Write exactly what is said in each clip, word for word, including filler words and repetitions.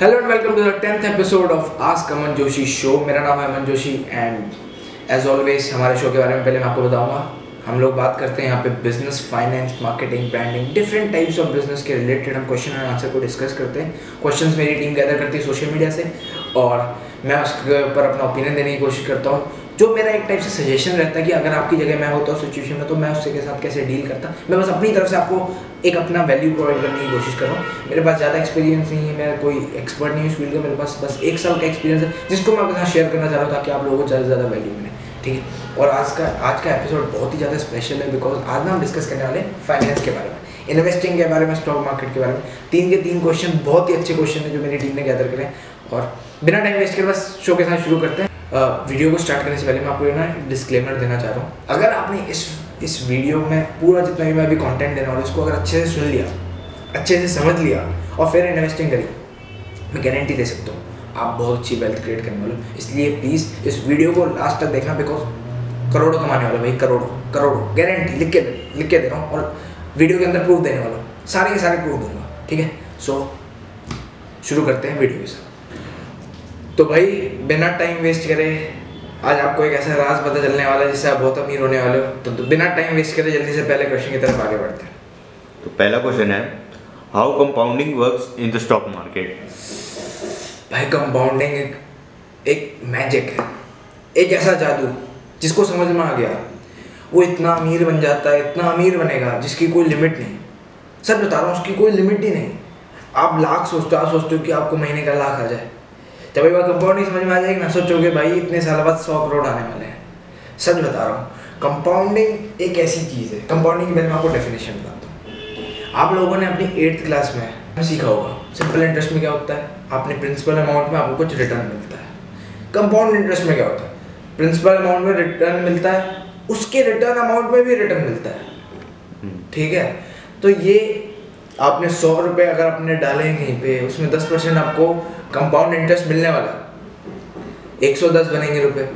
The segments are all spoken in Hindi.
Hello and welcome to the tenth episode of ask Aman Joshi show. मेरा नाम है Aman Joshi and as always हमारे शो के बारे में पहले मैं आपको बताऊंगा। हम लोग बात करते हैं यहाँ पे business, finance, marketing, branding, different types of business के रिलेटेड हम क्वेश्चन एंड आंसर को डिस्कस करते हैं। क्वेश्चंस मेरी टीम गैदर करती है सोशल मीडिया से और मैं उसके ऊपर अपना ओपिनियन देने की कोशिश करता हूँ। जो मेरा एक टाइप से सजेशन रहता है कि अगर आपकी जगह मैं होता हूँ सिचुएशन में तो मैं उसके साथ कैसे डील करता। मैं बस अपनी तरफ से आपको एक अपना वैल्यू प्रोवाइड करने की कोशिश कर रहा हूँ। मेरे पास ज़्यादा एक्सपीरियंस नहीं है, मेरा कोई एक्सपर्ट नहीं है इस फील्ड का, मेरे पास बस एक साल का एक्सपीरियंस है जिसको मैं आपके साथ शेयर करना चाह रहा हूँ ताकि आप लोगों को ज़्यादा से ज़्यादा वैल्यू मिले। ठीक है, और आज का आज का एपिसोड बहुत ही ज़्यादा स्पेशल है बिकॉज आज ना हम डिस्कस करने वाले फाइनेंस के बारे में, इन्वेस्टिंग के बारे में, स्टॉक मार्केट के बारे में। तीन के तीन क्वेश्चन बहुत ही अच्छे क्वेश्चन है जो मेरी टीम ने गैदर करे और बिना टाइम वेस्ट के बस शो के साथ शुरू करते हैं। uh, वीडियो को स्टार्ट करने से पहले मैं आपको ना डिस्क्लेमर देना चाह रहा हूँ। अगर आपने इस इस वीडियो में पूरा जितना भी मैं अभी कॉन्टेंट देने वाला उसको अगर अच्छे से सुन लिया, अच्छे से समझ लिया और फिर इन्वेस्टिंग करी, मैं गारंटी दे सकता हूँ आप बहुत अच्छी वेल्थ क्रिएट करने वाले हो। इसलिए प्लीज़ इस वीडियो को लास्ट तक देखना बिकॉज करोड़ों कमाने वाले भाई, करोड़ों करोड़ों गारंटी लिख के लिख के दे रहा हूँ और वीडियो के अंदर प्रूफ देने वाला हूँ, सारे के सारे प्रूफ दूंगा। ठीक है, सो शुरू करते हैं वीडियो के साथ। तो भाई बिना टाइम वेस्ट करे आज आपको एक ऐसा राज पता चलने वाला है जिससे आप बहुत अमीर होने वाले हो। तो, तो बिना टाइम वेस्ट करे जल्दी से पहले क्वेश्चन की तरफ आगे बढ़ते हैं। तो पहला क्वेश्चन है how compounding works in the stock market. भाई कंपाउंडिंग एक, एक मैजिक है, एक ऐसा जादू जिसको समझ में आ गया वो इतना अमीर बन जाता है, इतना अमीर बनेगा जिसकी कोई लिमिट नहीं। सच बता रहा हूँ, उसकी कोई लिमिट ही नहीं। आप लाख सोचते हो, आप सोचते हो कि आपको महीने का लाख आ जाए, जब एक बार कंपाउंडिंग समझ में आ जाएगी ना सोचोगे भाई इतने साल बाद सौ करोड़ आने वाले हैं। सच बता रहा हूँ, कंपाउंडिंग एक ऐसी चीज़ है। कंपाउंडिंग के बारे में आपको डेफिनेशन बताता हूँ। आप लोगों ने अपनी एट्थ क्लास में सीखा होगा सिंपल इंटरेस्ट में क्या होता है, आपने प्रिंसिपल अमाउंट में आपको कुछ रिटर्न मिलता है। कंपाउंड इंटरेस्ट में क्या होता है, प्रिंसिपल अमाउंट में रिटर्न मिलता है, उसके रिटर्न अमाउंट में भी रिटर्न मिलता है। ठीक है, तो ये आपने सौ रुपये अगर आपने डाले कहीं पे, उसमें दस परसेंट आपको कंपाउंड इंटरेस्ट मिलने वाला है। एक सौ दस बनेंगे रुपए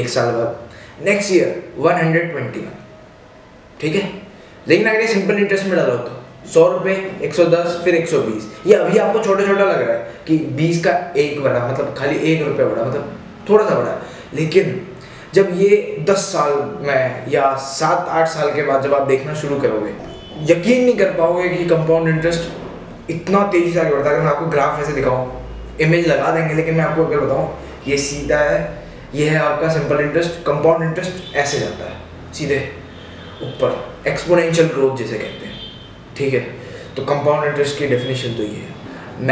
एक साल बाद, next year one hundred twenty one. ठीक है, लेकिन अगर ये सिंपल इंटरेस्ट में डालो तो सौ रुपये एक सौ दस, फिर एक सौ बीस। ये अभी आपको छोटा छोटा लग रहा है कि बीस का एक बड़ा मतलब खाली एक रुपये बड़ा मतलब थोड़ा सा बड़ा, लेकिन जब ये दस साल में या सात आठ साल के बाद जब आप देखना शुरू करोगे यकीन नहीं कर पाओगे कि कंपाउंड इंटरेस्ट इतना तेज़ी से आगे बढ़ता है। अगर मैं आपको ग्राफ ऐसे दिखाऊँ, इमेज लगा देंगे, लेकिन मैं आपको अगर बताऊँ ये सीधा है, ये है आपका सिंपल इंटरेस्ट। कंपाउंड इंटरेस्ट ऐसे जाता है सीधे ऊपर, एक्सपोनेंशियल ग्रोथ जिसे कहते हैं। ठीक है, तो कंपाउंड इंटरेस्ट की डेफिनेशन तो ये है।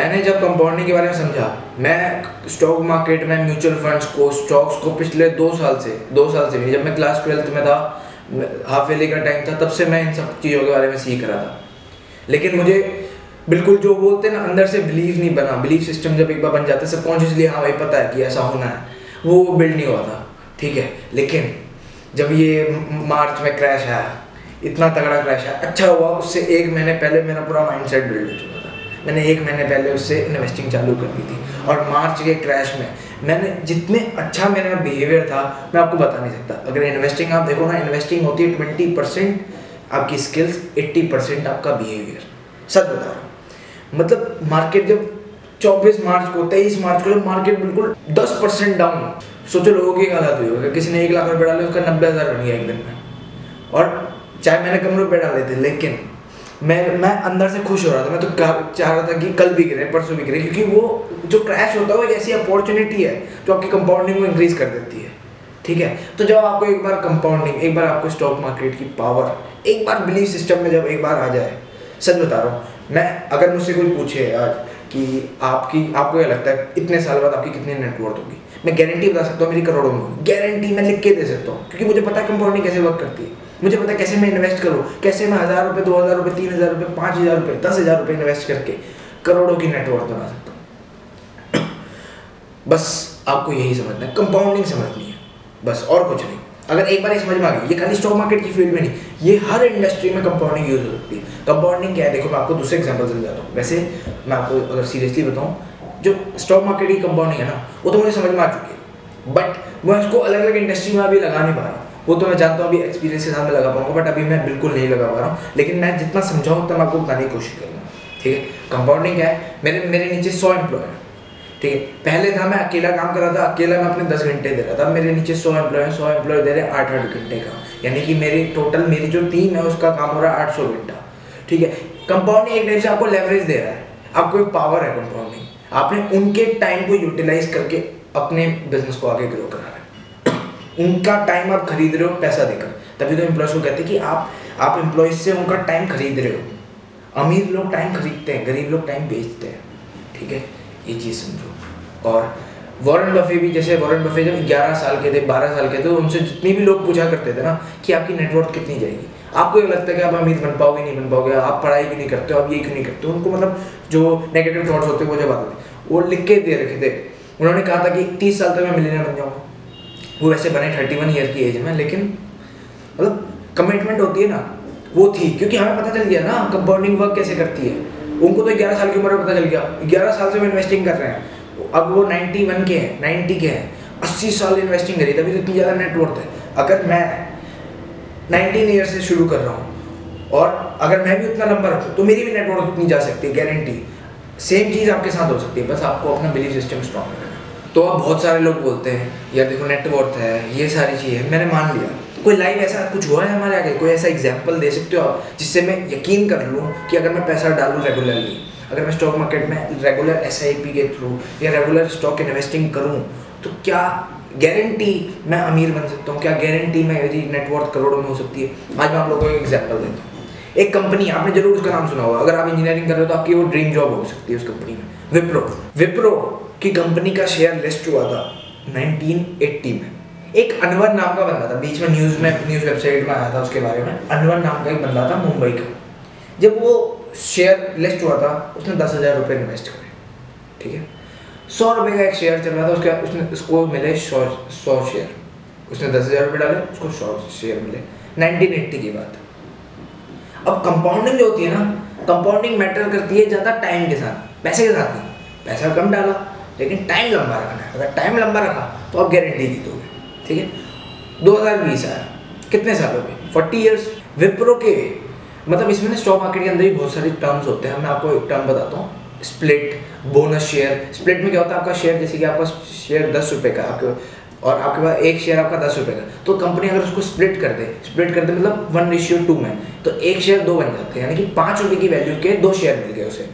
मैंने जब कंपाउंडिंग के बारे में समझा, मैं स्टॉक मार्केट में म्यूचुअल फंड्स को, स्टॉक्स को पिछले दो साल से दो साल से भी जब मैं क्लास ट्वेल्थ में था, हाफ ईयरली का टाइम था, तब से मैं इन सब चीज़ों के बारे में सीख रहा था। लेकिन मुझे बिल्कुल जो बोलते हैं ना अंदर से बिलीव नहीं बना, बिलीफ सिस्टम जब एक बार बन जाता है सबकॉन्शियसली हाँ भाई पता है कि ऐसा होना है, वो बिल्ड नहीं हुआ था। ठीक है, लेकिन जब ये मार्च में क्रैश आया, इतना तगड़ा क्रैश आया, अच्छा हुआ उससे एक महीने पहले मेरा पूरा माइंड सेट बिल्ड हो चुका। मैंने एक महीने पहले उससे इन्वेस्टिंग चालू कर दी थी और मार्च के क्रैश में मैंने जितने अच्छा मेरा बिहेवियर था मैं आपको बता नहीं सकता। अगर इन्वेस्टिंग आप देखो ना, इन्वेस्टिंग होती है ट्वेंटी परसेंट आपकी स्किल्स, एट्टी परसेंट आपका बिहेवियर। सच बता रहा हूँ, मतलब मार्केट जब चौबीस मार्च को तेईस मार्च को जब मार्केट बिल्कुल दस परसेंट डाउन, सोचो लोगों की हालत हुई होगी। किसी ने एक लाख रुपये डाले उसका नब्बे हज़ार बन गया एक दिन में, और चाहे मैंने कम रुपये डाले थे लेकिन मैं मैं अंदर से खुश हो रहा था। मैं तो चाह रहा था कि कल भी गिरे, परसों भी गिरे, क्योंकि वो जो क्रैश होता है वो ऐसी अपॉर्चुनिटी है जो आपकी कंपाउंडिंग को इंक्रीज कर देती है। ठीक है, तो जब आपको एक बार कंपाउंडिंग, एक बार आपको स्टॉक मार्केट की पावर, एक बार बिलीफ सिस्टम में जब एक बार आ जाए, सच बता रहा हूँ मैं, अगर मुझसे कोई पूछे आज कि आपकी आपको क्या लगता है इतने साल बाद आपकी कितनी नेटवर्थ होगी, मैं गारंटी बता सकता हूँ मेरी करोड़ों में, गारंटी मैं लिख के दे सकता हूँ क्योंकि मुझे पता है कंपाउंडिंग कैसे वर्क करती है। मुझे पता है कैसे मैं इन्वेस्ट करूँ, कैसे मैं हज़ार रुपये, दो हज़ार रुपये, तीन हज़ार रुपये, पाँच हज़ार रुपये, दस हज़ार रुपये इन्वेस्ट करके करोड़ों की नेटवर्थ बना सकता हूँ। बस आपको यही समझना है, कंपाउंडिंग समझनी है, बस और कुछ नहीं। अगर एक बार ये समझ में आ गई, ये खाली स्टॉक मार्केट की फील्ड में नहीं, ये हर इंडस्ट्री में कंपाउंडिंग यूज हो सकती है। कंपाउंडिंग क्या है देखो, मैं आपको दूसरे एग्जाम्पल समझाता हूँ। वैसे मैं आपको अगर सीरियसली बताऊँ, जो स्टॉक मार्केट की कंपाउंडिंग है ना वो तो मुझे समझ में आ चुकी है, बट मैं उसको अलग अलग इंडस्ट्री में अभी लगा नहीं पा रहा। वो तो मैं जानता हूँ अभी एक्सपीरियंस के साथ मैं लगा पाऊंगा, बट अभी मैं बिल्कुल नहीं लगा पा रहा हूँ, लेकिन मैं जितना समझाऊँ उतना मैं आपको बताने की कोशिश करूँगा। ठीक है, कंपाउंडिंग क्या है, मेरे मेरे नीचे सौ एम्प्लॉय हैं, ठीक है। पहले था मैं अकेला काम कर रहा था, अकेला मैं अपने दस घंटे दे रहा था, मेरे नीचे सौ एम्प्लॉय हैं, सौ एम्प्लॉय दे रहे आठ आठ घंटे का, यानी कि मेरी टोटल मेरी जो टीम है उसका काम हो रहा है आठ सौ घंटा, ठीक है। कंपाउंडिंग एक टाइप से आपको लेवरेज दे रहा है, आपको एक पावर है कंपाउंडिंग, आपने उनके टाइम को यूटिलाइज करके अपने बिजनेस को आगे ग्रो करा रहे हैं। उनका टाइम आप खरीद रहे हो पैसा देकर, तभी तो एम्प्लॉयज़ को कहते हैं कि आप आप एम्प्लॉयज़ से उनका टाइम खरीद रहे हो। अमीर लोग टाइम खरीदते हैं, गरीब लोग टाइम बेचते हैं, ठीक है, ये चीज़ समझो। और वॉरेन बफे भी, जैसे वॉरेन बफे जब ग्यारह साल के थे, बारह साल के थे, उनसे जितनी भी लोग पूछा करते थे ना कि आपकी नेटवर्थ कितनी जाएगी, आपको ये लगता है कि आप अमीर बन पाओगे नहीं बन पाओगे, आप पढ़ाई क्यों नहीं करते हो, आप ये क्यों नहीं करते हो, उनको मतलब जो नेगेटिव थॉट्स होते हैं वो जब आते थे वो लिख के दे रखे थे। उन्होंने कहा था कि तीस साल तक मैं मिलियनर बन जाऊँगा, वो वैसे बने थर्टी वन ईयर की एज में, लेकिन मतलब कमिटमेंट होती है ना वो थी, क्योंकि हमें पता चल गया ना कंपाउंडिंग वर्क कैसे करती है। उनको तो ग्यारह साल की उम्र में पता चल गया, ग्यारह साल से वो इन्वेस्टिंग कर रहे हैं, अब वो इक्यानवे के हैं, नब्बे के हैं, अस्सी साल इन्वेस्टिंग करी, तभी तो इतनी ज़्यादा नेटवर्थ है। अगर मैं उन्नीस ईयर से शुरू कर रहा हूँ और अगर मैं भी उतना लंबा रखूँ तो मेरी भी नेटवर्थ उतनी जा सकती है, गारंटी। सेम चीज़ आपके साथ हो सकती है, बस आपको अपना बिलीफ सिस्टम स्ट्रॉन्ग करना है। तो अब बहुत सारे लोग बोलते हैं यार देखो नेटवर्थ है, ये सारी चीज़ है, मैंने मान लिया। कोई लाइव ऐसा कुछ हुआ है हमारे आगे, कोई ऐसा एग्जाम्पल दे सकते हो आप जिससे मैं यकीन कर लूँ कि अगर मैं पैसा डालूँ रेगुलरली, अगर मैं स्टॉक मार्केट में रेगुलर एस आई पी के थ्रू या रेगुलर स्टॉक इन्वेस्टिंग करूँ तो क्या गारंटी मैं अमीर बन सकता हूँ, क्या गारंटी मैं मेरी नेटवर्थ करोड़ों में हो सकती है? आज मैं आप लोगों को एक एग्जाम्पल देता हूँ। एक कंपनी, आपने जरूर उसका नाम सुना होगा, अगर आप इंजीनियरिंग कर रहे हो तो आपकी वो ड्रीम जॉब हो सकती है उस कंपनी में, विप्रो। विप्रो की कंपनी का शेयर लिस्ट हुआ था नाइनटीन एट्टी में। एक अनवर नाम का बंदा था, बीच में न्यूज़ में न्यूज़ वेबसाइट में आया था उसके बारे में, अनवर नाम का एक बंदा था मुंबई का। जब वो शेयर लिस्ट हुआ था उसने दस हज़ार रुपये इन्वेस्ट करे, ठीक है, सौ रुपये का एक शेयर चल रहा था, उसके उसने उसको मिले सौ सौ शेयर, उसने दस हज़ार रुपये डाले, उसको सौ शेयर मिले, नाइनटीन एट्टी की बात। अब कंपाउंडिंग जो होती है ना, कंपाउंडिंग मैटर करती है ज़्यादा टाइम के साथ, पैसे के साथ नहीं। पैसा कम डाला लेकिन टाइम लंबा रखना है, अगर टाइम लंबा रखा तो आप गारंटी जीतोगे, ठीक है। दो हज़ार बीस आया, कितने साल हो गए, चालीस इयर्स। विप्रो के मतलब इसमें ना स्टॉक मार्केट के अंदर भी बहुत सारे टर्म्स होते हैं, मैं आपको एक टर्म बताता हूँ, स्प्लिट, बोनस शेयर। स्प्लिट में क्या होता है, आपका शेयर जैसे कि आपका शेयर दस रुपये का आपके और आपके पास एक शेयर आपका दस रुपये का, तो कंपनी अगर उसको स्प्लिट कर दे, स्प्लिट कर दे मतलब वन रेशियो टू में, तो एक शेयर दो बन जाते हैं, यानी कि पाँच रुपये की वैल्यू के दो शेयर मिल गए उसे,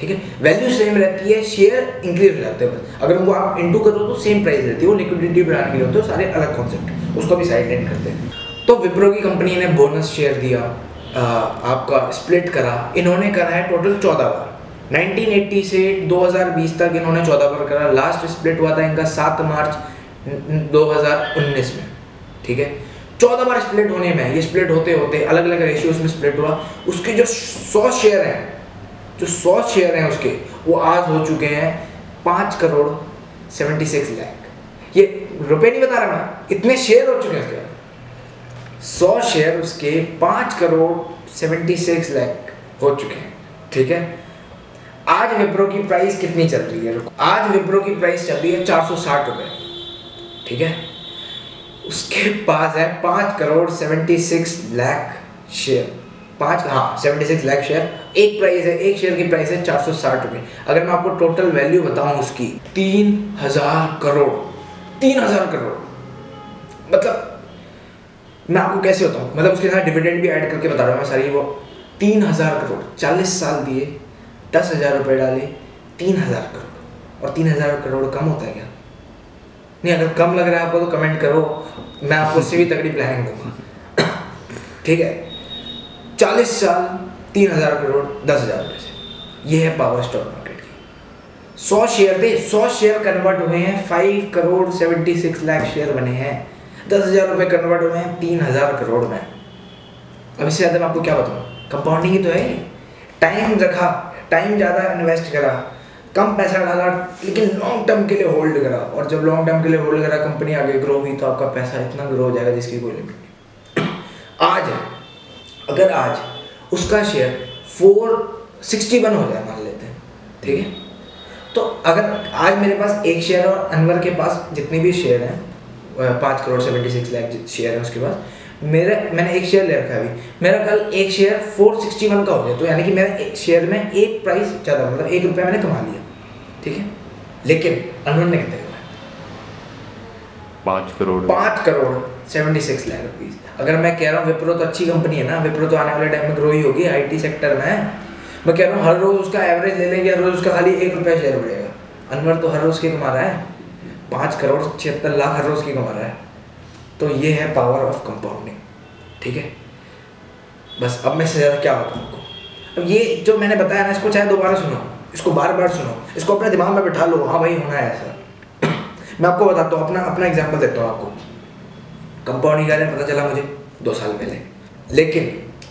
ठीक है। वैल्यू सेम रहती है, शेयर इंक्रीज हो जाते हैं बस, अगर उनको आप इंटू करो तो सेम प्राइस रहती है, वो लिक्विडिटी बढ़ाने के लिए होते हैं, सारे अलग कॉन्सेप्ट, उसको भी साइड लाइन करते हैं। तो विप्रो की कंपनी ने बोनस शेयर दिया, आ, आपका स्प्लिट करा, इन्होंने करा है टोटल चौदह बार, नाइनटीन एटी से दो हज़ार बीस तक इन्होंने चौदह बार करा। लास्ट स्प्लिट हुआ था इनका सात मार्च दो हज़ार उन्नीस में, ठीक है। चौदह बार स्प्लिट होने में, ये स्प्लिट होते होते अलग अलग रेशियोज में स्प्लिट हुआ, उसके जो सौ शेयर हैं जो सौ शेयर हैं उसके, वो आज हो चुके हैं पाँच करोड़ छिहत्तर लाख। ये रुपए नहीं बता रहा मैं, इतने शेयर हो चुके हैं उसके, सौ शेयर उसके पाँच करोड़ छिहत्तर लाख हो चुके हैं, ठीक है। आज विप्रो की प्राइस कितनी चल रही है, आज विप्रो की प्राइस चल रही है चार सौ साठ रुपये, ठीक है। उसके पास है पाँच करोड़ छिहत्तर लाख शेयर, पाँच हाँ छिहत्तर लाख शेयर, एक प्राइस है, एक शेयर की प्राइस है चार सौ साठ रुपये। अगर मैं आपको टोटल वैल्यू बताऊं उसकी, तीन हज़ार करोड़, तीन हज़ार करोड़, मतलब मैं आपको कैसे बताऊं, मतलब उसके साथ डिविडेंड भी ऐड करके बता रहा हूँ मैं सारी वो, तीन हज़ार करोड़, चालीस साल दिए, दस हज़ार रुपये डाले, तीन हज़ार करोड़। और तीन हज़ार करोड़ कम होता है क्या? नहीं, अगर कम लग रहा है आपको तो कमेंट करो, मैं आपको उससे भी तगड़ी प्लानिंग दूंगा, ठीक है। चालीस साल, तीन हज़ार करोड़, दस हज़ार रुपये से, ये है पावर स्टॉक मार्केट की। सौ शेयर थे, सौ शेयर कन्वर्ट हुए हैं, पाँच करोड़ छिहत्तर लाख शेयर बने हैं, दस हज़ार रुपये कन्वर्ट हुए हैं तीन हज़ार करोड़ में। अब इससे ज़्यादा मैं आपको क्या बताऊँ, कंपाउंडिंग ही तो है। टाइम रखा, टाइम ज़्यादा इन्वेस्ट करा, कम पैसा डाला लेकिन लॉन्ग टर्म के लिए होल्ड करा, और जब लॉन्ग टर्म के लिए होल्ड करा कंपनी आगे ग्रो हुई, तो आपका पैसा इतना ग्रो हो जाएगा जिसकी कोई लिमिट नहीं। आज अगर आज उसका शेयर चार सौ इकसठ हो जाए मान लेते हैं, ठीक है, तो अगर आज मेरे पास एक शेयर और अनवर के पास जितने भी शेयर हैं पाँच crore seventy six lakh share हैं उसके पास, मेरा मैंने एक शेयर ले रखा है अभी, मेरा कल एक शेयर चार सौ इकसठ का हो गया, तो यानी कि मेरा एक शेयर में एक प्राइस ज़्यादा, मतलब एक रुपया मैंने कमा लिया, ठीक है। लेकिन उन्होंने कितने पाँच करोड़ पाँच crore seventy six lakh rupees. अगर मैं कह रहा हूँ विप्रो तो अच्छी कंपनी है ना, विप्रो तो आने वाले टाइम में ग्रो ही होगी, आईटी सेक्टर में है। मैं कह रहा हूँ हर रोज उसका एवरेज ले लेंगे, हर रोज उसका खाली एक रुपया शेयर बढ़ेगा। अनवर तो हर रोज की कमा रहा है, पाँच करोड़ छिहत्तर लाख हर रोज की कमा रहा है। तो ये है पावर ऑफ कंपाउंडिंग, ठीक है। बस अब मैं से क्या बताऊँ आपको, अब ये जो मैंने बताया ना, इसको चाहे दोबारा सुनो, इसको बार बार सुनो, इसको अपने दिमाग में बिठा लो, हाँ भाई होना है ऐसा। मैं आपको बताता हूँ, अपना अपना एग्जाम्पल देता हूँ आपको। कंपाउंडिंग का पता चला मुझे दो साल पहले, लेकिन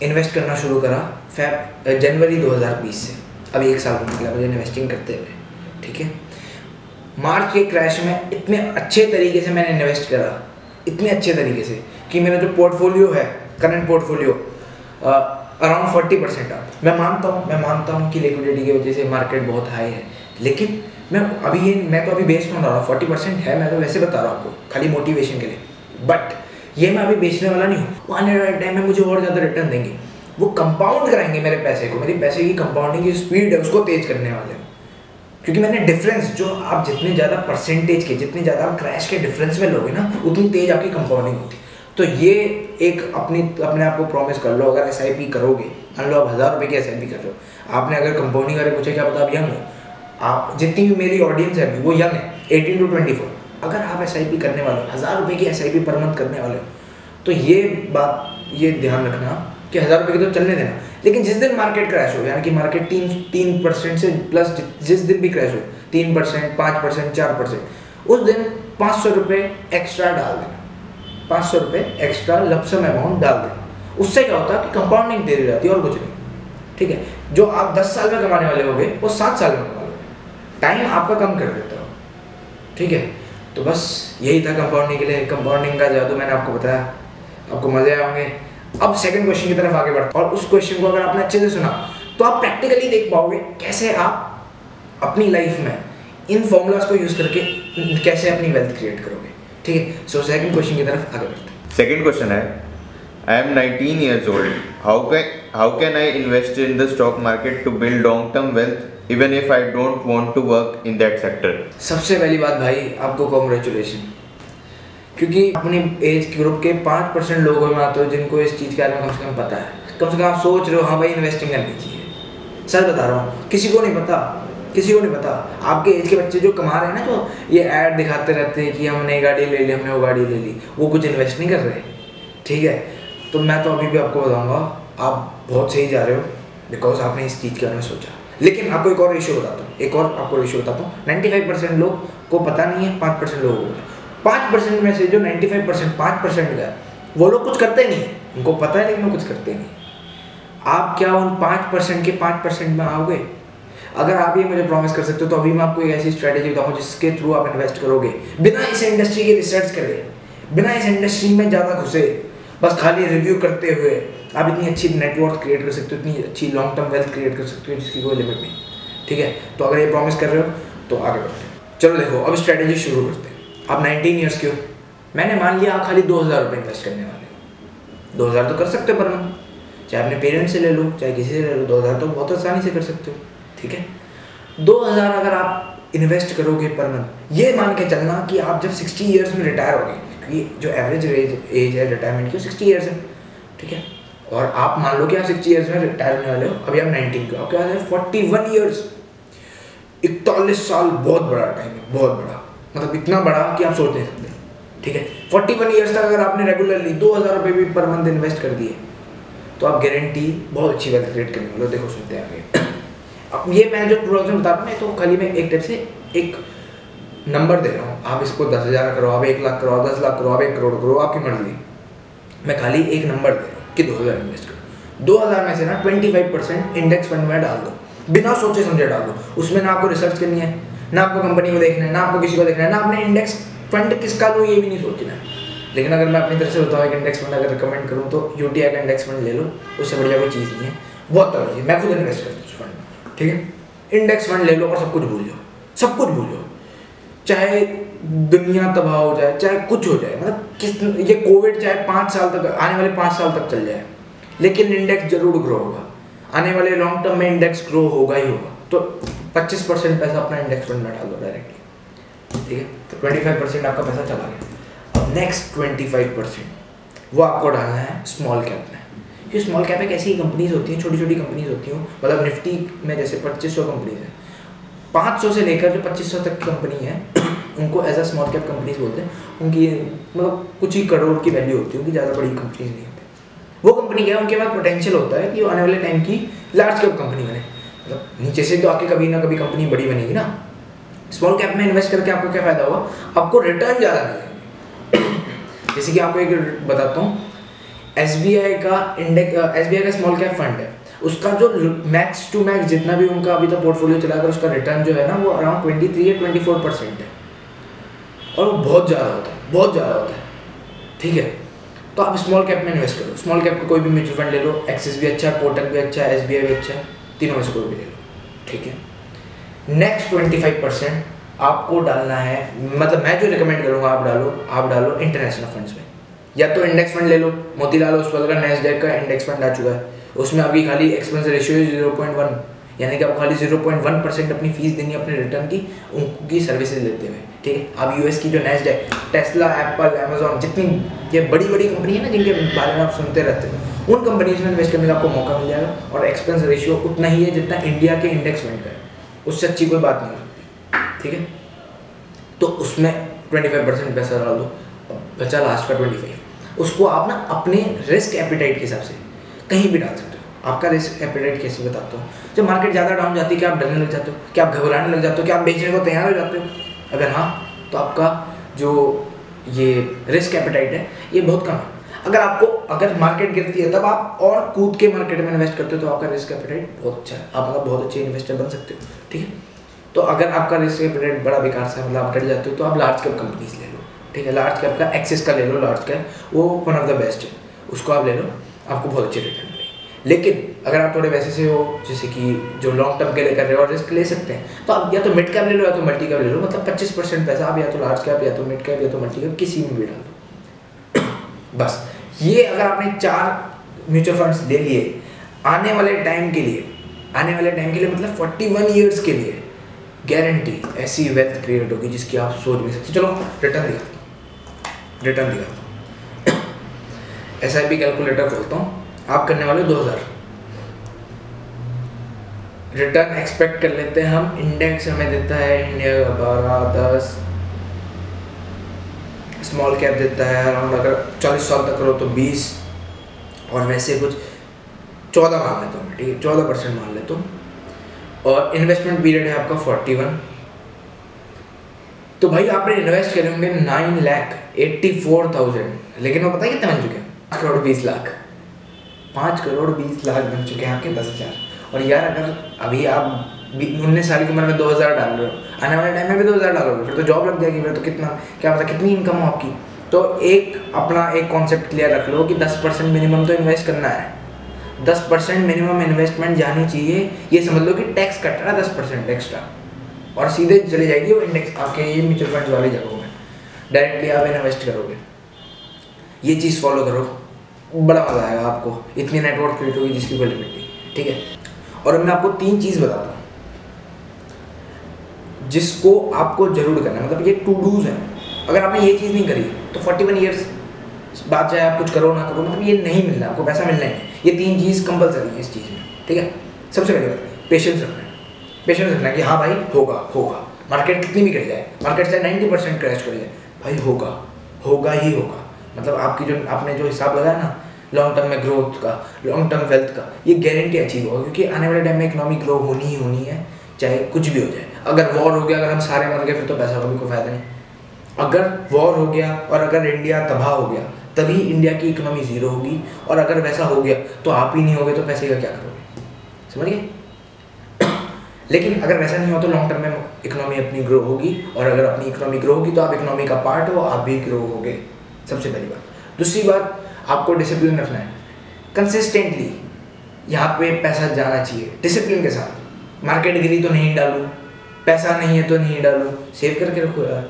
इन्वेस्ट करना शुरू करा फैब जनवरी दो हज़ार बीस से, अभी एक साल निकला मुझे इन्वेस्टिंग करते हुए, ठीक है। मार्च के क्रैश में इतने अच्छे तरीके से मैंने इन्वेस्ट करा, इतने अच्छे तरीके से कि मेरा जो पोर्टफोलियो है, current portfolio around forty percent. आप मैं मानता हूँ मैं मानता हूँ कि लिक्विडिटी की वजह से मार्केट बहुत हाई है, लेकिन मैं अभी ये मैं तो अभी बेस्ड होने रहा हूँ, फोर्टी परसेंट है, मैं तो वैसे बता रहा हूँ आपको खाली मोटिवेशन के लिए, बट ये मैं अभी बेचने वाला नहीं हूँ। आने वाले टाइम में मुझे और ज़्यादा रिटर्न देंगे, वो कंपाउंड कराएंगे मेरे पैसे को, मेरी पैसे की कंपाउंडिंग की स्पीड है उसको तेज करने वाले हैं। क्योंकि मैंने डिफरेंस जो आप जितने ज़्यादा परसेंटेज के, जितने ज़्यादा आप क्रैश के डिफरेंस में लोगे ना, उतनी तेज आपकी कंपाउंडिंग होती है। तो ये एक अपनी अपने आप को प्रॉमिस कर लो, अगर एस आई पी करोगे, मान लो आप हज़ार रुपये की एस आई पी कर रहे हो, आपने अगर कंपाउंडिंग वाले पूछे क्या पता आप यंग हो, आप जितनी भी मेरी ऑडियंस है वो यंग है, एटीन टू ट्वेंटी फोर, अगर आप एस आई पी करने वाले हो, हज़ार रुपये की S I P per month करने वाले हो, तो ये बात ये ध्यान रखना कि हज़ार रुपये की तो चलने देना, लेकिन जिस दिन मार्केट क्रैश हो, यानी कि मार्केट तीन तीन परसेंट से प्लस जिस दिन भी क्रैश हो, तीन परसेंट पाँच परसेंट चार परसेंट उस दिन पाँच सौ रुपये एक्स्ट्रा डाल देना, पाँच सौ रुपये एक्स्ट्रा लपसम अमाउंट डाल देना। उससे क्या होता है कि कंपाउंडिंग देरी जाती है और कुछ नहीं, ठीक है। जो आप दस साल में कमाने वाले हो गए वो सात साल में कमा लोगे, टाइम आपका कम कर देता हो, ठीक है। तो बस यही था कंपाउंडिंग के लिए, कंपाउंडिंग का जादू मैंने आपको बताया, आपको मजे आए होंगे। अब सेकंड क्वेश्चन की तरफ आगे बढ़ते हैं, और उस क्वेश्चन को अगर आपने अच्छे से सुना तो आप प्रैक्टिकली देख पाओगे कैसे आप अपनी लाइफ में इन फॉर्मूलाज को यूज करके कैसे अपनी वेल्थ क्रिएट करोगे, ठीक है। सो सेकंड क्वेश्चन की तरफ आगे बढ़ते हैं। सेकंड क्वेश्चन है, I am nineteen years old, how can how can I invest in the stock market to build long term wealth even if I don't want to work in that sector. सबसे पहली बात भाई, आपको कॉन्ग्रेचुलेशन, क्योंकि अपने एज ग्रुप के पाँच परसेंट लोगों में आते हो जिनको इस चीज़ के बारे में कम से कम पता है, कम से कम आप सोच रहे हो हाँ भाई इन्वेस्टिंग करनी चाहिए। सच बता रहा हूँ, किसी को नहीं पता, किसी को नहीं पता। आपके एज के बच्चे जो कमा रहे हैं ना, जो ये ऐड दिखाते रहते हैं कि हमने ये गाड़ी ले ली, हमने वो गाड़ी ले ली, वो कुछ इन्वेस्ट नहीं कर रहे, ठीक है। तो मैं तो अभी भी आपको बताऊँगा आप बहुत सही जा रहे हो, बिकॉज आपने इस चीज़ के बारे में सोचा। लेकिन आपको एक और रेशियो बताता हूँ, एक और आपको रेशियो बताता हूँ, नाइन्टी फाइव परसेंट लोग को पता नहीं है, पाँच परसेंट लोगों को पता है। पाँच परसेंट में से जो नाइन्टी फाइव परसेंट पाँच परसेंट गए वो लोग कुछ करते नहीं है, उनको पता है लेकिन वो कुछ करते नहीं। आप क्या उन पाँच परसेंट के पाँच परसेंट में आओगे? अगर आप ये मुझे प्रॉमिस कर सकते हो तो अभी मैं आपको एक ऐसी स्ट्रैटेजी बताऊँ जिसके थ्रू आप इन्वेस्ट करोगे बिना इस इंडस्ट्री की रिसर्च करे, बिना इस इंडस्ट्री में ज़्यादा घुसे, बस खाली रिव्यू करते हुए आप इतनी अच्छी नेटवर्क क्रिएट कर सकते हो, इतनी अच्छी लॉन्ग टर्म वेल्थ क्रिएट कर सकते हो जिसकी कोई लिमिट नहीं, ठीक है। तो अगर ये प्रॉमिस कर रहे हो तो आगे बढ़ते हैं। चलो देखो, अब स्ट्रैटेजी शुरू करते हैं। आप नाइनटीन ईयर्स के हो, मैंने मान लिया आप खाली दो हज़ार रुपये इन्वेस्ट करने वाले हो। दो हज़ार तो कर सकते हो, पर चाहे अपने पेरेंट्स से ले लो, चाहे किसी से ले लो, दो हज़ार तो बहुत आसानी से कर सकते हो, ठीक है। दो हज़ार अगर आप इन्वेस्ट करोगे पर मंथ, ये मान के चलना कि आप जब सिक्सटी ईयर्स में रिटायर होगे, क्योंकि जो एवरेज एज है रिटायरमेंट की सिक्सटी ईयर्स है, ठीक है। और आप मान लो कि आप सिक्सटी ईयर्स में रिटायर होने वाले हो, अभी आप नाइनटीन के हो, क्या है फोर्टी वन ईयर्स, इकतालीस साल बहुत बड़ा टाइम है, बहुत बड़ा, मतलब इतना बड़ा कि आप सोच नहीं सकते, ठीक है। इकतालीस ईयर्स तक अगर आपने रेगुलरली दो हज़ार रुपये भी पर मंथ इन्वेस्ट कर दिए तो आप गारंटी बहुत अच्छी वेल्थ क्रिएट करने वाले हो। देखो सुनते हैं आगे। अब ये मैं जो टू थाउजेंड बता रहा हूँ मैं, तो खाली मैं एक टाइप से एक नंबर दे रहा हूँ, आप इसको दस हज़ार करो, आप एक लाख करो, दस लाख करो, आप एक करोड़ करो, आपकी मर्जी। मैं खाली एक नंबर दे रहा हूँ कि दो हज़ार इन्वेस्ट करो, दो हज़ार में से ना twenty five percent index fund में डाल दो, बिना सोचे समझे डाल दो। उसमें ना आपको रिसर्च करनी है, ना आपको कंपनी को देखना है, ना आपको किसी को देखना है, ना आपने इंडेक्स फंड किसका लूँ ये भी नहीं सोचना है। लेकिन अगर मैं अपनी तरफ से बताऊँ एक इंडेक्स फंड अगर रिकमेंड करूँ तो यूटीआई का इंडेक्स फंड ले लो, उससे बढ़िया कोई चीज़ नहीं है, बहुत तगड़ी है। मैं खुद इन्वेस्ट करता हूँ उस फंड में, ठीक है। इंडेक्स फंड ले लो और सब कुछ भूल जाओ, सब कुछ भूल जाओ, चाहे दुनिया तबाह हो जाए, चाहे कुछ हो जाए, मतलब किस ये कोविड चाहे पाँच साल तक, आने वाले पाँच साल तक चल जाए, लेकिन इंडेक्स जरूर ग्रो होगा, आने वाले लॉन्ग टर्म में इंडेक्स ग्रो होगा ही होगा। तो पच्चीस परसेंट पैसा अपना इंडेक्स फंड में डाल दो डायरेक्टली। ठीक है, तो पच्चीस परसेंट आपका पैसा चला गया। अब नेक्स्ट पच्चीस परसेंट वो आपको डालना है स्मॉल कैप में, क्योंकि स्मॉल कैप में कैसी कंपनीज होती हैं, छोटी छोटी कंपनीज होती हैं। मतलब निफ्टी में जैसे पच्चीस सौ कंपनीज हैं, पाँच सौ से लेकर जो पच्चीस सौ तक कंपनी है उनको as a small cap companies बोलते हैं। उनकी मतलब कुछ ही करोड़ की वैल्यू होती है, उनकी ज़्यादा बड़ी कंपनीज नहीं होती। वो कंपनी क्या है, उनके पास पोटेंशियल होता है कि वो आने वाले टाइम की लार्ज कैप कंपनी बने। मतलब नीचे से तो आके कभी ना कभी कंपनी बड़ी बनेगी ना। स्मॉल कैप में इन्वेस्ट करके आपको क्या फ़ायदा हुआ, आपको रिटर्न ज़्यादा मिलेगा। जैसे कि आपको एक बताता हूँ, एसबीआई का इंडेक्स, एसबीआई का स्मॉल कैप फंड है, उसका जो मैक्स टू मैक्स जितना भी उनका अभी तक पोर्टफोलियो चला कर उसका रिटर्न जो है ना वो अराउंड ट्वेंटी थ्री या ट्वेंटी फोर परसेंट है, और वो बहुत ज़्यादा होता है, बहुत ज़्यादा होता है। ठीक है, तो आप स्मॉल कैप में इन्वेस्ट करो। स्मॉल कैप का कोई भी म्यूचुअल फंड ले लो, एक्सिस भी अच्छा है, कोटक भी अच्छा है, एसबीआई भी अच्छा है, तीनों में से कोई भी ले लो। ठीक है, नेक्स्ट ट्वेंटी फाइव परसेंट आपको डालना है, मतलब मैं जो रिकमेंड करूँगा आप डालो, आप डालो इंटरनेशनल फंड्स में। या तो इंडेक्स फंड ले लो, मोतीलाल ओसवाल का नैसडैक का इंडेक्स फंड आ चुका है, उसमें आपकी खाली expense ratio zero point one, यानी कि आप खाली जीरो पॉइंट वन परसेंट अपनी फीस देनी है अपने रिटर्न की, उनकी सर्विसेज लेते हुए। ठीक है, आप यूएस की जो नैसडैक, टेस्ला, एप्पल, अमेजॉन, जितनी ये बड़ी बड़ी कंपनी है ना जिनके बारे में आप सुनते रहते हो, उन कंपनीज में इन्वेस्ट करने का आपको मौका मिल जाएगा, और एक्सपेंस रेशियो उतना ही है जितना इंडिया के इंडेक्स फंड का है, उससे अच्छी कोई बात नहीं हो सकती। ठीक है, तो उसमें ट्वेंटी फाइव परसेंट पैसा डाल दो, बचा लास्ट का ट्वेंटी फाइव, उसको आप ना अपने रिस्क एपिटाइट के हिसाब से कहीं भी डाल सकते हो। आपका रिस्क एपिटाइट कैसे बताता हूँ, जब मार्केट ज़्यादा डाउन जाती है, क्या आप डरने लग जाते हो, क्या आप घबराने लग जाते हो, क्या आप बेचने को तैयार हो जाते हो? अगर हाँ, तो आपका जो ये रिस्क एपिटाइट है ये बहुत कम है। अगर आपको, अगर मार्केट गिरती है तब आप और कूद के मार्केट में इन्वेस्ट करते हो, तो आपका रिस्क एपिटाइट बहुत अच्छा है, आप बहुत अच्छे इन्वेस्टर बन सकते हो। ठीक है, तो अगर आपका रिस्क एपिटाइट बड़ा बेकार सा है, मतलब आप डर जाते हो, तो आप लार्ज कैप कंपनीज ले लो। ठीक है, लार्ज कैप का एक्सिस का ले लो, लार्ज कैप वो वन ऑफ द बेस्ट है, उसको आप ले लो, आपको बहुत अच्छे रिटर्न मिलेगी। लेकिन अगर आप थोड़े वैसे से हो जैसे कि जो लॉन्ग टर्म के लिए कर रहे हो और रिस्क ले सकते हैं, तो आप या तो मिड कैप ले लो या तो मल्टी कैप ले लो। मतलब पच्चीस परसेंट पैसा आप या तो लार्ज कैप या तो मिड कैप या तो मल्टी कैप किसी में भी डाल दो। बस ये अगर आपने चार म्यूचुअल फंड्स ले लिए आने वाले टाइम के लिए, आने वाले टाइम के लिए मतलब फोर्टी वन ईयर्स के लिए, गारंटी ऐसी वेल्थ क्रिएट होगी जिसकी आप सोच नहीं सकते। चलो रिटर्न दिखाते, रिटर्न दिखाता हूँ, एस आई पी कैलकुलेटर खोलता हूँ। आप करने वाले दो हज़ार रिटर्न एक्सपेक्ट कर लेते हैं हम। इंडेक्स हमें देता है इंडिया का बारह दस, स्मॉल कैप देता है अराउंड अगर चालीस साल तक करो तो बीस, और वैसे कुछ चौदह मान लेता हूँ। ठीक है, चौदह परसेंट मान लेता हूँ, और इन्वेस्टमेंट पीरियड है आपका फोर्टी वन। तो भाई आपने इन्वेस्ट करे होंगे nine lakh eighty four thousand, लेकिन वो पता है कितना बन चुके हैं, पाँच करोड़ बीस लाख, पाँच करोड़ बीस लाख बन चुके हैं आपके दस हज़ार। और यार अगर अभी आप उन्नीस साल की उम्र में दो हज़ार डाल रहे हो, आने वाले टाइम में भी दो हज़ार डालोगे, फिर तो जॉब लग जाएगी, फिर तो कितना, क्या पता कितनी इनकम हो आपकी। तो एक अपना एक कॉन्सेप्ट क्लियर रख लो कि दस परसेंट मिनिमम तो इन्वेस्ट करना है, दस परसेंट मिनिमम इन्वेस्टमेंट जानी चाहिए। ये समझ लो कि टैक्स कट रहा है दस परसेंट एक्स्ट्रा, और सीधे चले जाएगी वो इंडेक्स आपके ये म्यूचुअल फंड्स वाली जगहों में, डायरेक्टली आप इन्वेस्ट करोगे। ये चीज़ फॉलो करो, बड़ा मज़ा आएगा आपको, इतनी नेटवर्क क्रिएट होगी जिसकी कोई लिमिट नहीं। ठीक है, और मैं आपको तीन चीज़ बताता हूँ जिसको आपको जरूर करना है, मतलब ये टू डूज हैं। अगर आपने ये चीज़ नहीं करी तो फोर्टी वन ईयर्स बाद चाहे आप कुछ करो ना करो, मतलब ये नहीं मिलना, आपको पैसा मिलना है। ये तीन चीज़ कंपलसरी है इस चीज़ में। ठीक है, सबसे पहली बात पेशेंस रखना है, पेशेंस रखना कि हाँ भाई होगा होगा, मार्केट कितनी भी गिर जाए, मार्केट से नाइन्टी परसेंट क्रैश कर जाए, भाई होगा होगा ही होगा। मतलब आपकी जो आपने जो हिसाब लगाया ना लॉन्ग टर्म में ग्रोथ का, लॉन्ग टर्म वेल्थ का, ये गारंटी अचीव होगा, क्योंकि आने वाले टाइम में इकोनॉमी ग्रो होनी ही होनी है, चाहे कुछ भी हो जाए। अगर वॉर हो गया, अगर हम सारे मर गए, फिर तो पैसा का भी कोई फायदा नहीं। अगर वॉर हो गया और अगर इंडिया तबाह हो गया, तभी इंडिया की इकोनॉमी ज़ीरो होगी, और अगर वैसा हो गया तो आप ही नहीं होगे तो पैसे का क्या करोगे, समझ गए। लेकिन अगर वैसा नहीं हो तो लॉन्ग टर्म में इकोनॉमी अपनी ग्रो होगी, और अगर अपनी इकोनॉमी ग्रो होगी तो आप इकोनॉमी का पार्ट हो, आप भी ग्रो होगे। सबसे पहली बात। दूसरी बात, आपको डिसिप्लिन रखना है, कंसिस्टेंटली यहाँ पे पैसा जाना चाहिए डिसिप्लिन के साथ। मार्केट गिरी तो नहीं डालूँ, पैसा नहीं है तो नहीं डालूँ, सेव करके रखो यार,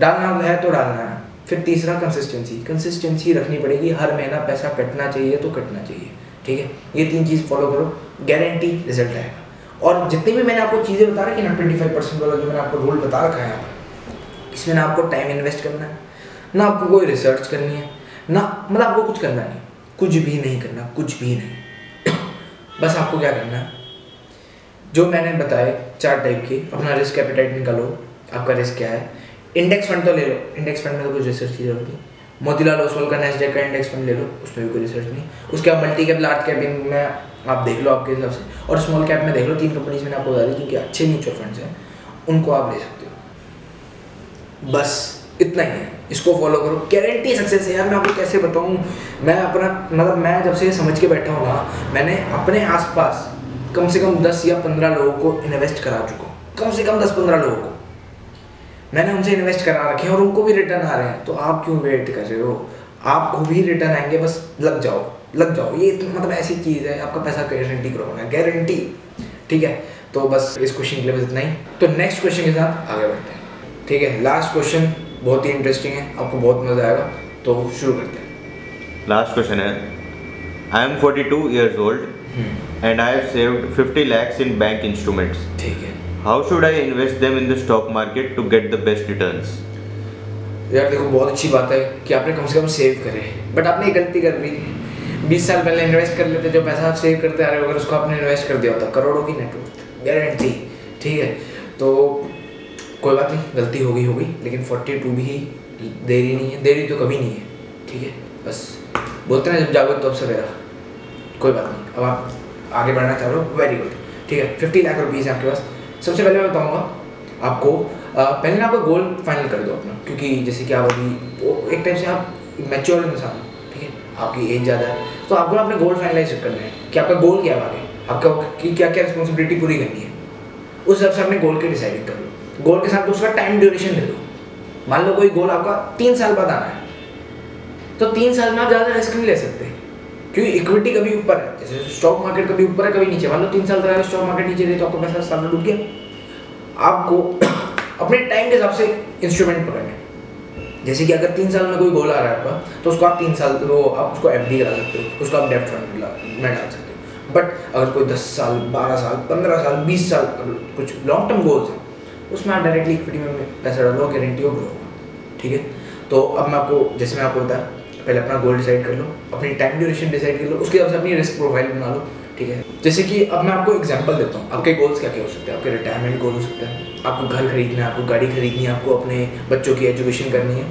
डालना है तो डालना है। फिर तीसरा कंसिस्टेंसी, कंसिस्टेंसी रखनी पड़ेगी, हर महीना पैसा कटना चाहिए तो कटना चाहिए। ठीक है, ये तीन चीज़ फॉलो करो, गारंटी रिजल्ट आएगा। और जितनी भी मैंने आपको चीज़ें बता रखी ना, ट्वेंटी फाइव परसेंट वाला जो मैंने आपको रोल बता रखा है यहाँ पर, इसमें ना आपको टाइम इन्वेस्ट करना है, ना आपको कोई रिसर्च करनी है, ना मतलब आपको कुछ करना नहीं, कुछ भी नहीं करना, कुछ भी नहीं। बस आपको क्या करना है, जो मैंने बताए चार टाइप के, अपना रिस्क एपेटाइट निकालो, आपका रिस्क क्या है। इंडेक्स फंड तो ले लो, इंडेक्स फंड में तो कुछ रिसर्च की जरूरत नहीं। मोतीलाल ओसवाल का नैस्डैक का इंडेक्स फंड ले लो, उसमें भी कोई रिसर्च नहीं। उसके बाद मल्टी कैप लार्ज कैप में आप देख लो आपके हिसाब से, और स्मॉल कैप में देख लो, तीन कंपनीज मैंने आपको बता दी क्योंकि अच्छे म्यूचुअल फंड्स हैं, उनको आप ले सकते हो। बस इतना ही है, इसको फॉलो करो, गारंटी सक्सेस है यार। मैं आपको कैसे बताऊँ, मैं अपना मतलब मैं जब से समझ के बैठा हूँ ना, मैंने अपने आसपास कम से कम दस या पंद्रह लोगों को इन्वेस्ट करा चुका हूँ, कम से कम दस पंद्रह लोगों को मैंने उनसे इन्वेस्ट करा रखे हैं और उनको भी रिटर्न आ रहे हैं। तो आप क्यों वेट कर रहे हो, आपको भी रिटर्न आएंगे, बस लग जाओ लग जाओ। ये मतलब ऐसी चीज़ है, आपका पैसा गारंटी ग्रो होना है, गारंटी। ठीक है, तो बस इस क्वेश्चन के लिए बस इतना ही। तो नेक्स्ट क्वेश्चन के साथ आगे बढ़ते हैं। ठीक है, लास्ट क्वेश्चन बहुत ही इंटरेस्टिंग है, आपको बहुत मज़ा आएगा, तो शुरू करते हैं। लास्ट क्वेश्चन है, I am forty two years old and I have saved fifty lakhs in bank instruments. ठीक है, how should I invest them in the stock market to get the best returns. यार देखो, बहुत अच्छी बात है कि आपने कम से कम सेव करे, बट आपने एक गलती कर दी, बीस साल पहले इन्वेस्ट कर लेते, जो पैसा आप सेव करते आ रहे हो अगर उसको आपने इन्वेस्ट कर दिया होता, करोड़ों की नेटवर्थ गारंटी। ठीक है, तो कोई बात नहीं, गलती होगी होगी लेकिन फोर्टी टू भी देरी नहीं है, देरी तो कभी नहीं है। ठीक है, बस बोलते हैं जब जागो तो अब सवेरा। कोई बात नहीं, अब आप आगे बढ़ना चाह रहे हो, वेरी गुड। ठीक है, फिफ्टी लाख रुपीज़ है आपके पास। सबसे पहले मैं बताऊंगा आपको, पहले ना आपका गोल फाइनल कर दो अपना, क्योंकि जैसे कि आप अभी एक टाइम से आप मैच्योर इंसान हो, ठीक है, आपकी एज ज़्यादा है, तो आपको ना अपने गोल फाइनलाइज करना है कि आपका गोल क्या है, आपका कि क्या क्या रिस्पॉन्सिबिलिटी पूरी करनी है, उस हिसाब से अपने गोल के डिसाइड कर लो। गोल के साथ उसका टाइम ड्यूरेशन दे दो। मान लो कोई गोल आपका तीन साल बाद आना है, तो तीन साल में आप ज़्यादा रिस्क नहीं ले सकते, क्योंकि इक्विटी कभी ऊपर है, जैसे स्टॉक मार्केट कभी ऊपर है कभी नीचे। मान लो तीन साल तक स्टॉक मार्केट नीचे रही तो आपका पैसा साल डूब गया। आपको अपने टाइम के हिसाब से इंस्ट्रूमेंट पकड़ने, जैसे कि अगर तीन साल में कोई गोल आ रहा है आपका, तो उसको आप तीन साल वो आप उसको एफ डी करा सकते हो, उसको आप डेट फंड में डाल सकते हो। बट अगर कोई दस साल बारह साल पंद्रह साल बीस साल कुछ लॉन्ग टर्म गोल्स हैं, उसमें आप डायरेक्टली इक्विटी में पैसा डालो, गारंटी हो ग्रो। ठीक है, तो अब मैं आपको जैसे मैं आपको बताया, पहले अपना गोल डिसाइड कर लो, अपनी टाइम ड्यूरेशन डिसाइड कर लो, उसके हिसाब से अपनी रिस्क प्रोफाइल बना लो। ठीक है, जैसे कि अब मैं आपको एग्जांपल देता हूँ, आपके गोल्स क्या क्या हो सकते हैं। आपके रिटायरमेंट गोल हो सकता है, आपको घर खरीदना है, आपको गाड़ी खरीदनी है, आपको अपने बच्चों की एजुकेशन करनी है,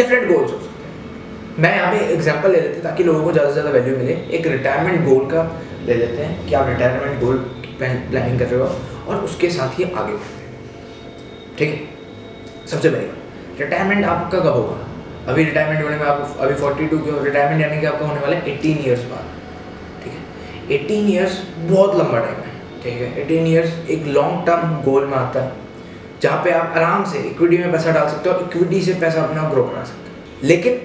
डिफरेंट गोल्स हो सकते हैं। मैं यहाँ पर एग्जाम्पल ले लेते हैं ताकि लोगों को ज़्यादा से ज़्यादा वैल्यू मिले। एक रिटायरमेंट गोल का ले लेते हैं कि आप रिटायरमेंट गोल प्लानिंग कर रहे हो और उसके साथ ही आगे बढ़ते हैं। ठीक है, सबसे पहले रिटायरमेंट आपका कब होगा, अभी रिटायरमेंट होने में आप अभी फोर्टी टू के हो, रिटायरमेंट यानी कि आपका होने वाला है एटीन ईयर्स बाद। ठीक है, एटीन ईयर्स बहुत लंबा टाइम है। ठीक है, एटीन ईयर्स एक लॉन्ग टर्म गोल में आता है, जहाँ पे आप आराम से इक्विटी में पैसा डाल सकते हो और इक्विटी से पैसा अपना ग्रो करा सकते हो। लेकिन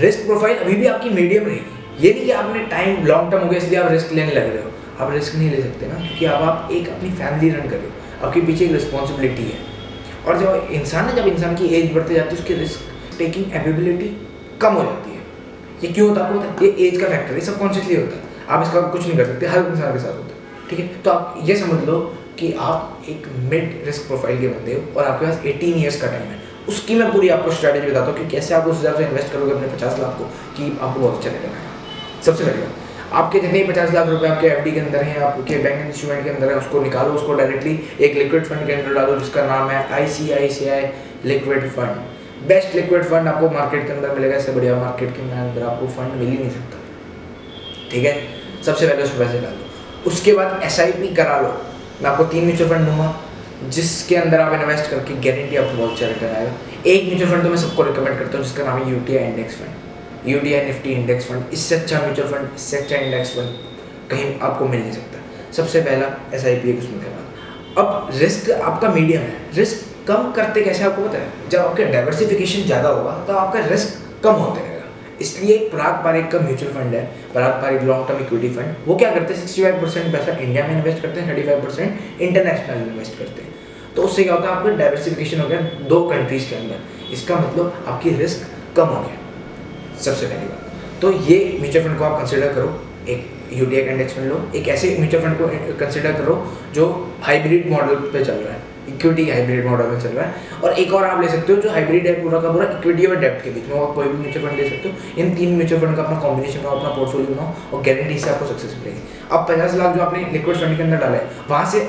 रिस्क प्रोफाइल अभी भी आपकी मीडियम रहेगी। ये नहीं कि आपने टाइम लॉन्ग टर्म हो गया इसलिए आप रिस्क लेने लग रहे हो, आप रिस्क नहीं ले सकते ना, क्योंकि अब आप एक अपनी फैमिली रन कर रहे हो, आपके पीछे एक रिस्पॉन्सिबिलिटी है। और जब इंसान है जब इंसान की एज बढ़ते जाती है उसकी रिस्क टेकिंग एबिलिटी कम हो जाती है। ये क्यों होता है आपको पता है, ये एज का फैक्टर है, सबकॉन्शियसली होता है, आप इसका कुछ नहीं कर सकते, हर इंसान के साथ होता है। ठीक है, तो आप ये समझ लो कि आप एक मिड रिस्क प्रोफाइल के बंदे हो और आपके पास एटीन ईयर्स का टाइम है। उसकी मैं पूरी आपको स्ट्रैटेजी बताता हूँ कि कैसे आप उस हिसाब से इन्वेस्ट करोगे अपने पचास लाख को कि आपको बहुत अच्छा लगेगा। सबसे पहले आपके जितने पचास लाख रुपये आपके एफ डी के अंदर हैं, आपके बैंक इंस्ट्रूमेंट के अंदर है, उसको निकालो, उसको डायरेक्टली एक लिक्विड फंड के अंदर डालो जिसका नाम है I C I C I liquid fund. Best liquid fund आपको मार्केट के अंदर मिलेगा, इससे बढ़िया मार्केट के अंदर आपको फंड मिल ही नहीं सकता। ठीक है, सबसे पहले उसमें पैसे डाल दो, उसके बाद एस आई पी करा लो। मैं आपको तीन म्यूचुअल फंड दूंगा जिसके अंदर आप इन्वेस्ट करके गारंटी आपको बहुत अच्छा रिटर्न आएगा। एक म्यूचुअल फंड तो मैं सबको रिकमेंड करता हूँ जिसका नाम है U T I index fund, U T I Nifty index fund. इससे अच्छा म्यूचुअल फंड, इससे अच्छा इंडेक्स फंड कहीं आपको मिल नहीं सकता। सबसे पहला एस आई पी उसमें करा। अब रिस्क आपका मीडियम है, रिस्क कम करते कैसे आपको पता है, जब आपका डाइवर्सिफिकेशन ज़्यादा होगा तो आपका रिस्क कम होता रहेगा। इसलिए पराग पारिक का म्यूचुअल फंड है, Parag Parikh long term equity fund. वो क्या करते हैं, सिक्सटी फाइव परसेंट पैसा इंडिया में इन्वेस्ट करते हैं, thirty five percent international invest करते हैं। तो उससे क्या होता है, आपका डाइवर्सिफिकेशन हो गया दो कंट्रीज़ के अंदर, इसका मतलब आपकी रिस्क कम हो गया। सबसे पहली बात तो ये म्यूचुअल फंड को आप कंसिडर करो, एक U T I index fund लो, एक ऐसे म्यूचुअल फंड को कंसिडर करो जो हाइब्रिड मॉडल पर चल रहा है। इक्विटी हाइब्रिड मॉडल में चल रहा है। और एक और आप ले सकते हो जो हाइब्रिड है, पूरा का पूरा इक्विटी और डेप्ट के बीच में, और कोई भी म्यूचुअल फंड ले सकते हो। इन तीन म्यूचुअल फंड का अपना कॉम्बिनेशन बनाओ, अपना पोर्टफोलियो बनाओ और गारंटी से आपको सक्सेस मिलेगी। अब पचास लाख जो आपने लिक्विड फंड के अंदर डाला है, वहाँ से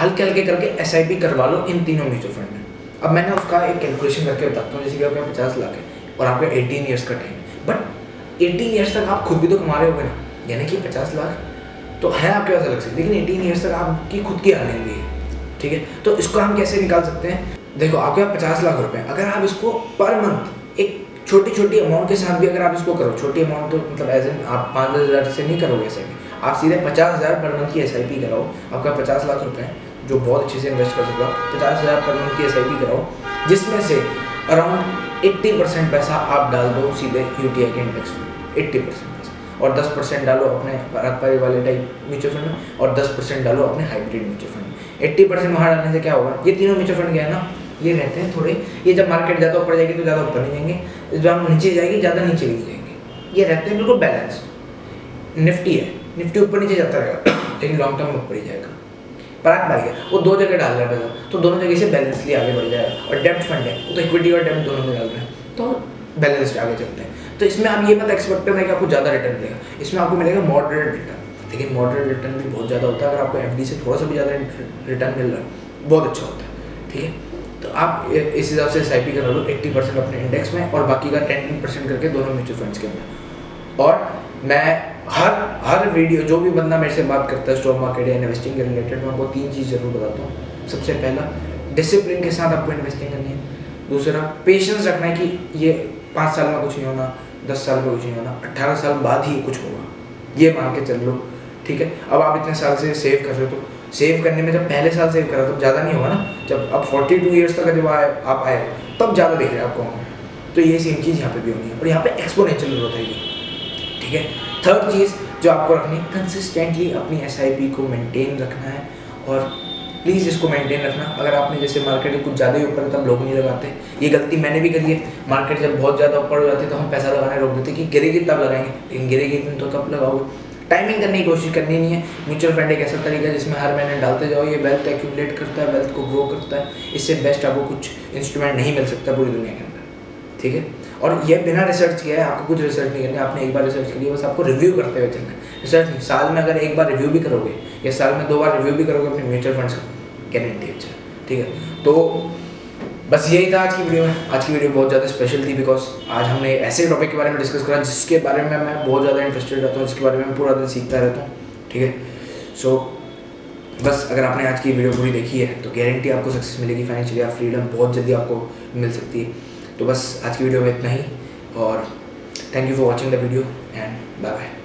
हल्के हल्के करके एस आई पी करवा लो इन तीनों म्यूचुअल फंड में। अब मैंने उसका एक कैलकुलेशन करके बताता हूँ। जैसे कि आपके पचास लाख है और आपका एटीन ईयर्स का टाइम, बट एटीन ईयर्स तक आप खुद भी तो कमा रहे होगे ना, यानी कि पचास लाख तो है आपके पास अलग से, लेकिन एटीन ईयर्स तक आपकी खुद की अर्निंग भी है, ठीक है। तो इसको हम कैसे निकाल सकते हैं? देखो, आपके पास पचास लाख रुपए, अगर आप इसको पर मंथ एक छोटी छोटी अमाउंट के साथ भी अगर आप इसको करो, छोटी अमाउंट तो मतलब एज एन आप पाँच दस हज़ार से नहीं करोगे ऐसे, आप सीधे पचास हज़ार पर मंथ की एस आई पी कराओ। आपका पचास लाख रुपये जो बहुत अच्छे से इन्वेस्ट कर सकते हो, पचास हज़ार पर मंथ की एस आई पी कराओ, जिसमें से अराउंड एट्टी परसेंट पैसा आप डाल दो सीधे यू टी आई के इंडेक्स में, एट्टी परसेंट पैसा, और दस परसेंट डालो अपने पारंपरिक वाले टाइप म्यूचुअल फंड में, और दस परसेंट डालो अपने हाइब्रिड म्यूचुअल फंड में। अस्सी परसेंट वहाँ डालने से क्या होगा, ये तीनों म्यूचुअल फंड क्या है ना, ये रहते हैं थोड़े, ये जब मार्केट ज़्यादा ऊपर जाएगी तो ज़्यादा ऊपर नहीं जाएंगे, जब नीचे जाएगी ज़्यादा नीचे नहीं जाएंगे, ये रहते हैं बिल्कुल बैलेंस्ड। निफ्टी है, निफ्टी ऊपर नीचे जाता रहेगा लेकिन लॉन्ग टर्म ऊपर ही जाएगा। पराग पारिक है, वो दो जगह डाल रहा है तो दोनों जगह से बैलेंसली आगे बढ़ जाएगा। और डेप्ट फंड है, वो तो इक्विटी और डेप्ट दोनों में डाल रहे हैं तो बैलेंस्ड आगे चलते हैं। तो इसमें आप ये मत एक्सपेक्ट करना है कि आपको ज़्यादा रिटर्न मिलेगा, इसमें आपको मिलेगा मॉडरेट रिटर्न, लेकिन मॉडरेट रिटर्न भी बहुत ज़्यादा होता है। अगर आपको एफडी से थोड़ा सा भी ज़्यादा रिटर्न मिल रहा है, बहुत अच्छा होता है, ठीक है। तो आप इस हिसाब से एस आई पी करा लो, एट्टी परसेंट अपने इंडेक्स में और बाकी का टेन परसेंट करके दोनों म्यूचुअल फंड्स के अंदर। और मैं हर हर वीडियो जो भी बंदा मेरे से बात करता है स्टॉक मार्केट या इन्वेस्टिंग के रिलेटेड, मैं आपको तीन चीज़ जरूर बताता हूँ। सबसे पहला, डिसिप्लिन के साथ आपको इन्वेस्टिंग करनी है। दूसरा, पेशेंस रखना है कि ये पाँच साल में कुछ नहीं होना, दस साल में कुछ नहीं होना, अट्ठारह साल बाद ही कुछ होगा, ये मान के चल लो, ठीक है। अब आप इतने साल से सेव कर रहे हो, तो सेव करने में जब पहले साल सेव करा तब तो ज़्यादा नहीं होगा ना, जब अब फोर्टी टू ईयर्स तक जब आए आप आए तब ज़्यादा देख रहे हैं आपको, तो ये सेम चीज़ यहाँ पे भी होनी है और यहाँ पे एक्सपोनेंशियल ग्रोथ आएगी, ठीक है। थर्ड चीज़ जो आपको रखनी है, कंसिस्टेंटली अपनी एस आई पी को मेनटेन रखना है और प्लीज़ इसको मेंटेन रखना। अगर आपने जैसे मार्केट में कुछ ज़्यादा ही ऊपर है तब लोग नहीं लगाते, ये गलती मैंने भी करी है। मार्केट जब बहुत ज़्यादा ऊपर हो जाती है तो हम पैसा लगाना रोक देते कि गिरेगी तब लगाएंगे, लेकिन गिरेगी तुम तो कब लगाओगे। टाइमिंग करने की कोशिश करनी नहीं है। म्यूचुअल फंड एक ऐसा तरीका है जिसमें हर महीने डालते जाओ, ये वेल्थ एक्यूमुलेट करता है, वेल्थ को ग्रो करता है। इससे बेस्ट आपको कुछ इंस्ट्रूमेंट नहीं मिल सकता पूरी दुनिया के अंदर, ठीक है। और यह बिना रिसर्च किया है, आपको कुछ रिसर्च नहीं करनी, आपने एक बार रिसर्च करी है, बस आपको रिव्यू करते हुए चलना है। रिसर्च नहीं, साल में अगर एक बार रिव्यू भी करोगे या साल में दो बार रिव्यू भी करोगे अपने म्यूचुअल फंड्स का, गारंटी अच्छा, ठीक है। तो बस यही था आज की वीडियो में। आज की वीडियो बहुत ज़्यादा स्पेशल थी बिकॉज आज हमने ऐसे टॉपिक के बारे में डिस्कस करा जिसके बारे में मैं बहुत ज़्यादा इंटरेस्टेड रहता हूँ, जिसके बारे में पूरा दिन सीखता रहता हूँ, ठीक है। सो बस अगर आपने आज की वीडियो पूरी देखी है तो गारंटी आपको सक्सेस मिलेगी, फाइनेंशियली आप फ्रीडम बहुत जल्दी आपको मिल सकती है। तो बस आज की वीडियो में इतना ही और thank you for watching the video and bye bye.